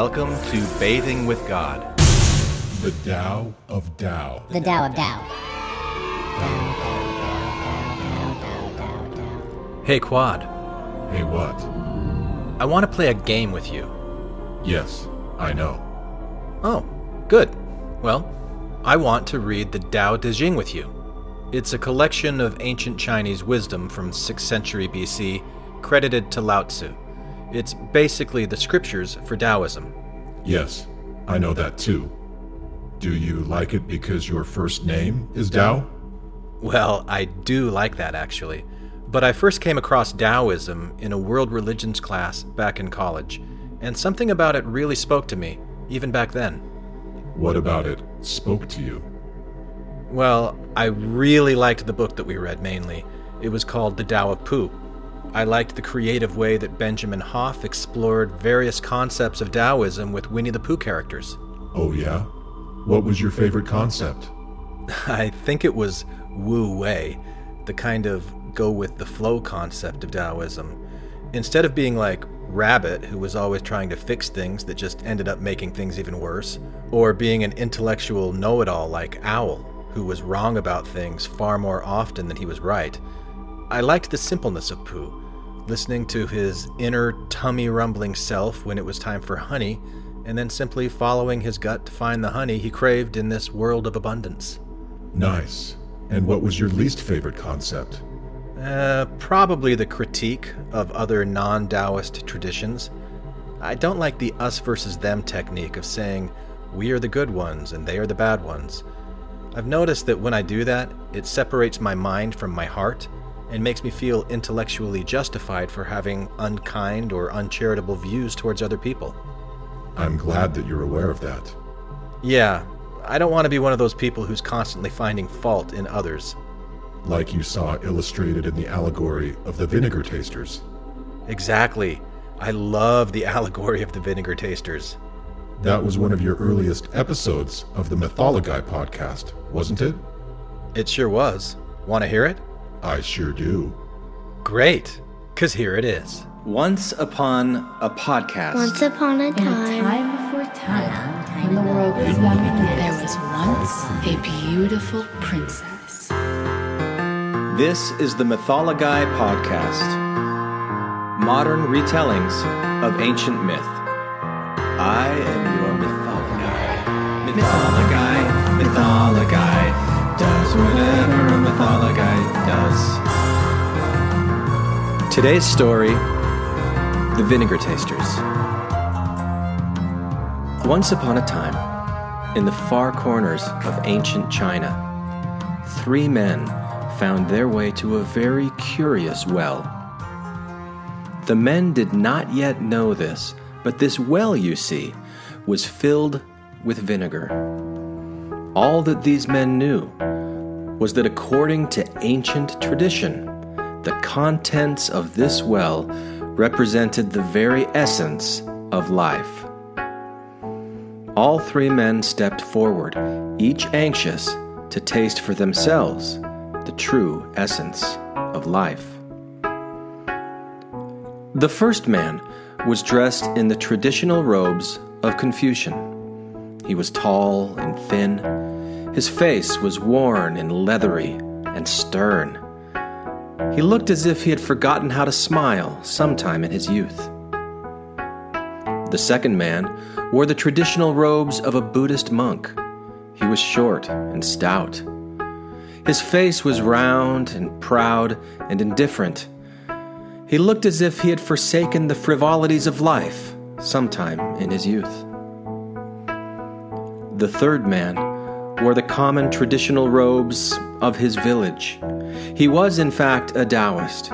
Welcome to Bathing with God. The Tao of Tao. The Tao of Tao. Hey, Quad. Hey, what? I want to play a game with you. Yes, I know. Oh, good. Well, I want to read the Tao Te Ching with you. It's a collection of ancient Chinese wisdom from 6th century BC, credited to Lao Tzu. It's basically the scriptures for Taoism. Yes, I know that too. Do you like it because your first name is Tao? Well, I do like that actually. But I first came across Taoism in a world religions class back in college, and something about it really spoke to me, even back then. What about it spoke to you? Well, I really liked the book that we read mainly. It was called The Tao of Pu. I liked the creative way that Benjamin Hoff explored various concepts of Taoism with Winnie the Pooh characters. Oh yeah? What was your favorite concept? I think it was Wu Wei, the kind of go-with-the-flow concept of Taoism. Instead of being like Rabbit, who was always trying to fix things that just ended up making things even worse, or being an intellectual know-it-all like Owl, who was wrong about things far more often than he was right, I liked the simpleness of Pooh, listening to his inner tummy-rumbling self when it was time for honey, and then simply following his gut to find the honey he craved in this world of abundance. Nice. And what was your least favorite concept? Probably the critique of other non-Taoist traditions. I don't like the us versus them technique of saying, we are the good ones and they are the bad ones. I've noticed that when I do that, it separates my mind from my heart, and makes me feel intellectually justified for having unkind or uncharitable views towards other people. I'm glad that you're aware of that. Yeah, I don't want to be one of those people who's constantly finding fault in others. Like you saw illustrated in the allegory of the vinegar tasters. Exactly. I love the allegory of the vinegar tasters. That was one of your earliest episodes of the Mythologuy podcast, wasn't it? It sure was. Want to hear it? I sure do. Great, because here it is. Once upon a podcast. Once upon a time. In a time before time. When the world was young and there was once a beautiful princess. This is the Mythologuy Podcast. Modern retellings of ancient myth. I am your Mythologuy. Mythologuy. Mythologuy. Does whatever a mythologuy does. Today's story, The Vinegar Tasters. Once upon a time, in the far corners of ancient China, three men found their way to a very curious well. The men did not yet know this, but this well, you see, was filled with vinegar. All that these men knew was that according to ancient tradition, the contents of this well represented the very essence of life. All three men stepped forward, each anxious to taste for themselves the true essence of life. The first man was dressed in the traditional robes of Confucius. He was tall and thin. His face was worn and leathery and stern. He looked as if he had forgotten how to smile sometime in his youth. The second man wore the traditional robes of a Buddhist monk. He was short and stout. His face was round and proud and indifferent. He looked as if he had forsaken the frivolities of life sometime in his youth. The third man wore the common traditional robes of his village. He was, in fact, a Taoist.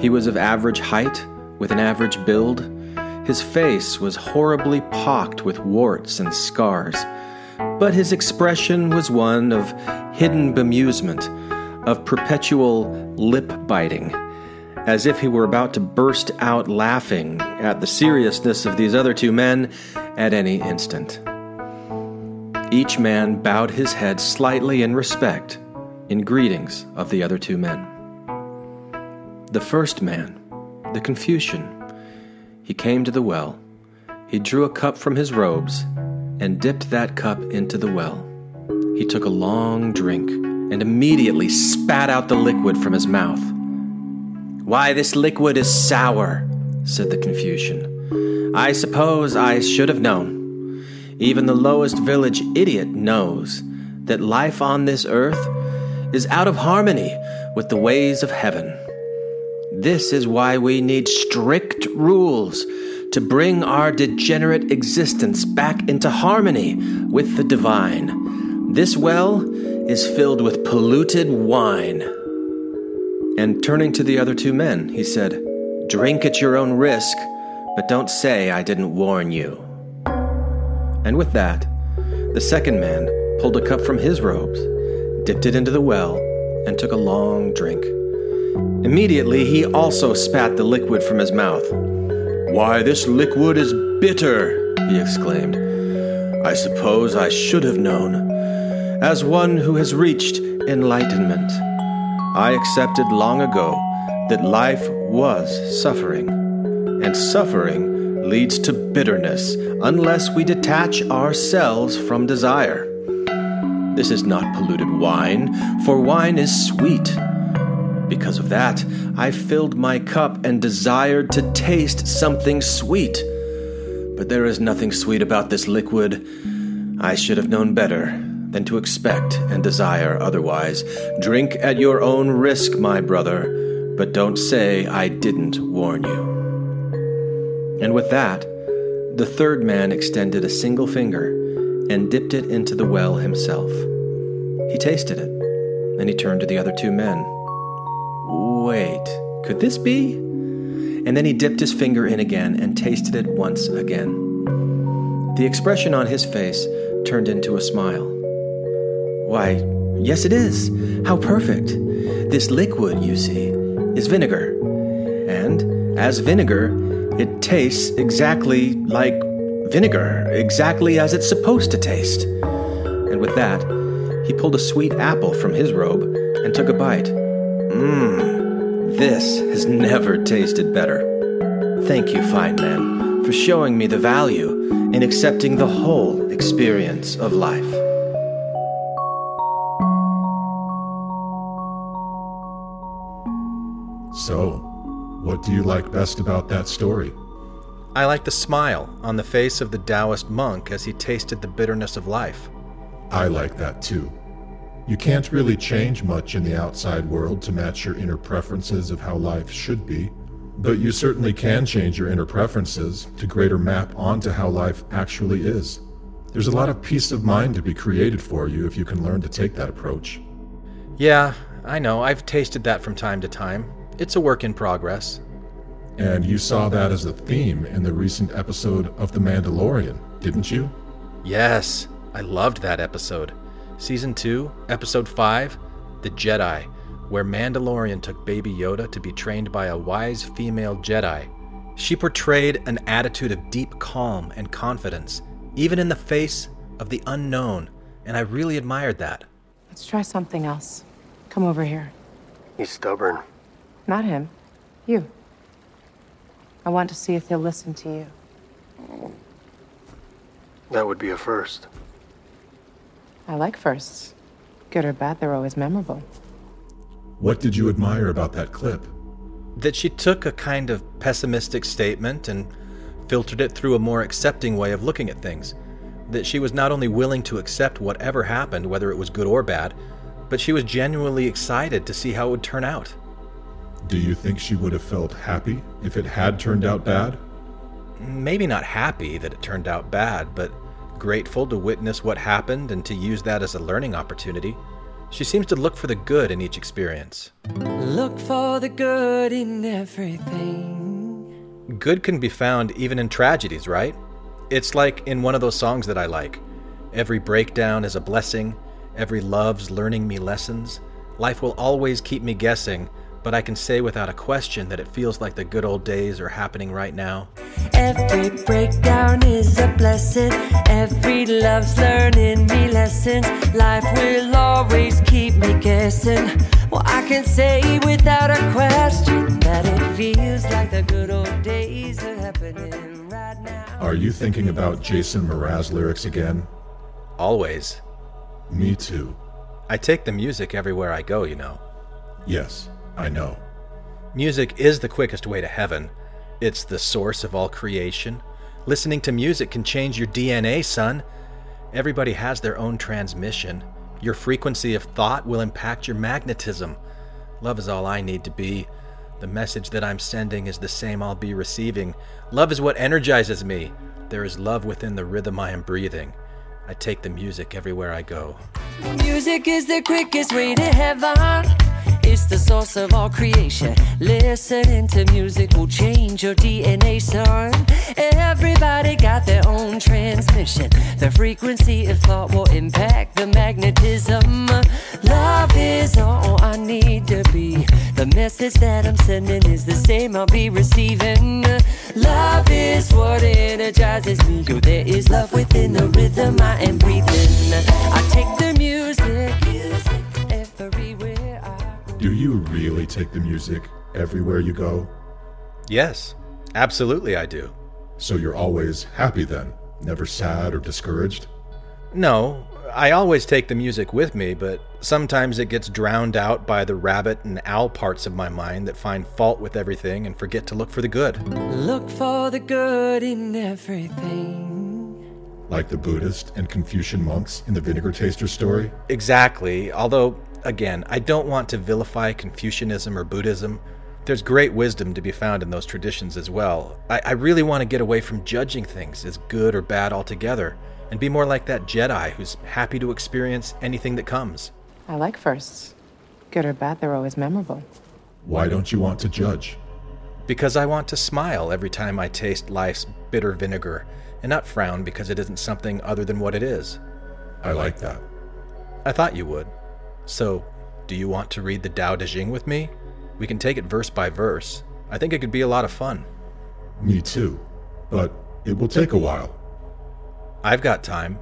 He was of average height, with an average build. His face was horribly pocked with warts and scars, but his expression was one of hidden bemusement, of perpetual lip-biting, as if he were about to burst out laughing at the seriousness of these other two men at any instant. Each man bowed his head slightly in respect, in greetings of the other two men. The first man, the Confucian, he came to the well, He drew a cup from his robes and dipped that cup into the well. He took a long drink and immediately spat out the liquid from his mouth. "Why, this liquid is sour," said the Confucian. "I suppose I should have known. Even the lowest village idiot knows that life on this earth is out of harmony with the ways of heaven. This is why we need strict rules to bring our degenerate existence back into harmony with the divine. This well is filled with polluted wine." And turning to the other two men, he said, "Drink at your own risk, but don't say I didn't warn you." And with that, the second man pulled a cup from his robes, dipped it into the well, and took a long drink. Immediately, he also spat the liquid from his mouth. "Why, this liquid is bitter," he exclaimed. "I suppose I should have known. As one who has reached enlightenment, I accepted long ago that life was suffering, and suffering leads to bitterness unless we detach ourselves from desire. This is not polluted wine, for wine is sweet. Because of that, I filled my cup and desired to taste something sweet. But there is nothing sweet about this liquid. I should have known better than to expect and desire otherwise. Drink at your own risk, my brother, but don't say I didn't warn you." And with that, the third man extended a single finger and dipped it into the well himself. He tasted it, and he turned to the other two men. "Wait, could this be?" And then he dipped his finger in again and tasted it once again. The expression on his face turned into a smile. "Why, yes it is. How perfect. This liquid, you see, is vinegar. And as vinegar, it tastes exactly like vinegar, exactly as it's supposed to taste." And with that, he pulled a sweet apple from his robe and took a bite. This has never tasted better. Thank you, fine man, for showing me the value in accepting the whole experience of life." So, what do you like best about that story? I like the smile on the face of the Taoist monk as he tasted the bitterness of life. I like that too. You can't really change much in the outside world to match your inner preferences of how life should be, but you certainly can change your inner preferences to greater map onto how life actually is. There's a lot of peace of mind to be created for you if you can learn to take that approach. Yeah, I know. I've tasted that from time to time. It's a work in progress. And you saw that as a theme in the recent episode of The Mandalorian, didn't you? Yes, I loved that episode. Season 2, Episode 5, The Jedi, where Mandalorian took Baby Yoda to be trained by a wise female Jedi. She portrayed an attitude of deep calm and confidence, even in the face of the unknown, and I really admired that. Let's try something else. Come over here. He's stubborn. Not him. You. I want to see if he'll listen to you. That would be a first. I like firsts. Good or bad, they're always memorable. What did you admire about that clip? That she took a kind of pessimistic statement and filtered it through a more accepting way of looking at things. That she was not only willing to accept whatever happened, whether it was good or bad, but she was genuinely excited to see how it would turn out. Do you think she would have felt happy if it had turned out bad? Maybe not happy that it turned out bad, but grateful to witness what happened and to use that as a learning opportunity. She seems to look for the good in each experience. Look for the good in everything. Good can be found even in tragedies, right? It's like in one of those songs that I like. Every breakdown is a blessing. Every love's learning me lessons. Life will always keep me guessing, but I can say without a question that it feels like the good old days are happening right now. Every breakdown is a blessing. Every love's learning me lessons. Life will always keep me guessing. Well, I can say without a question that it feels like the good old days are happening right now. Are you thinking about Jason Mraz lyrics again? Always. Me too. I take the music everywhere I go, you know. Yes, I know. Music is the quickest way to heaven. It's the source of all creation. Listening to music can change your DNA, son. Everybody has their own transmission. Your frequency of thought will impact your magnetism. Love is all I need to be. The message that I'm sending is the same I'll be receiving. Love is what energizes me. There is love within the rhythm I am breathing. I take the music everywhere I go. Music is the quickest way to heaven. It's the source of all creation. Listening to music will change your DNA, son. Everybody got their own transmission. The frequency of thought will impact the magnetism. Love is all I need to be. The message that I'm sending is the same I'll be receiving. Love is what energizes me. Yo, there is love within the rhythm I am breathing. I take the music everywhere. Do you really take the music everywhere you go? Yes, absolutely I do. So you're always happy then? Never sad or discouraged? No, I always take the music with me, but sometimes it gets drowned out by the rabbit and owl parts of my mind that find fault with everything and forget to look for the good. Look for the good in everything. Like the Buddhist and Confucian monks in the Vinegar Taster story? Exactly, although... Again, I don't want to vilify Confucianism or Buddhism. There's great wisdom to be found in those traditions as well. I really want to get away from judging things as good or bad altogether and be more like that Jedi who's happy to experience anything that comes. I like firsts. Good or bad, they're always memorable. Why don't you want to judge? Because I want to smile every time I taste life's bitter vinegar and not frown because it isn't something other than what it is. I like that. I thought you would. So, do you want to read the Tao Te Ching with me? We can take it verse by verse. I think it could be a lot of fun. Me too, but it will take a while. I've got time.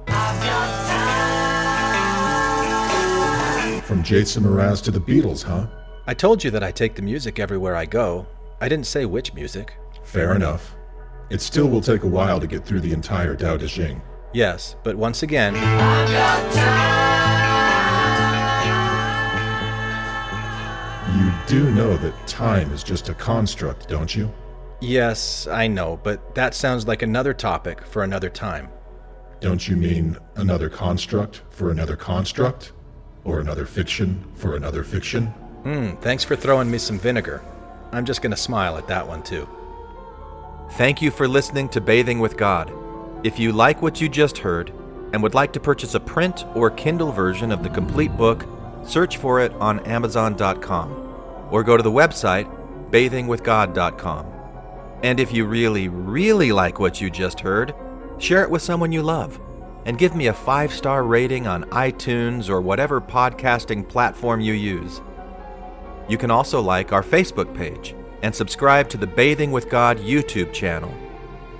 From Jason Mraz to the Beatles, huh? I told you that I take the music everywhere I go. I didn't say which music. Fair enough. It still will take a while to get through the entire Tao Te Ching. Yes, but once again... I've got time. You do know that time is just a construct, don't you? Yes, I know, but that sounds like another topic for another time. Don't you mean another construct for another construct? Or another fiction for another fiction? Thanks for throwing me some vinegar. I'm just going to smile at that one, too. Thank you for listening to Bathing with God. If you like what you just heard and would like to purchase a print or Kindle version of the complete book, search for it on Amazon.com. Or go to the website, bathingwithgod.com. And if you really, really like what you just heard, share it with someone you love. And give me a 5-star rating on iTunes or whatever podcasting platform you use. You can also like our Facebook page and subscribe to the Bathing with God YouTube channel.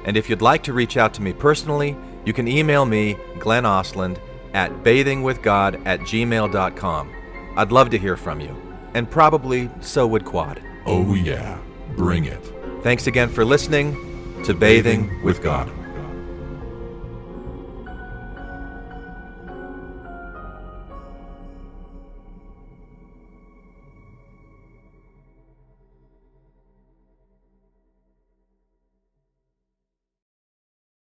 And if you'd like to reach out to me personally, you can email me, Glenn Ostland, at bathingwithgod@gmail.com. I'd love to hear from you. And probably so would Quad. Oh yeah, bring it. Thanks again for listening to Bathing with God.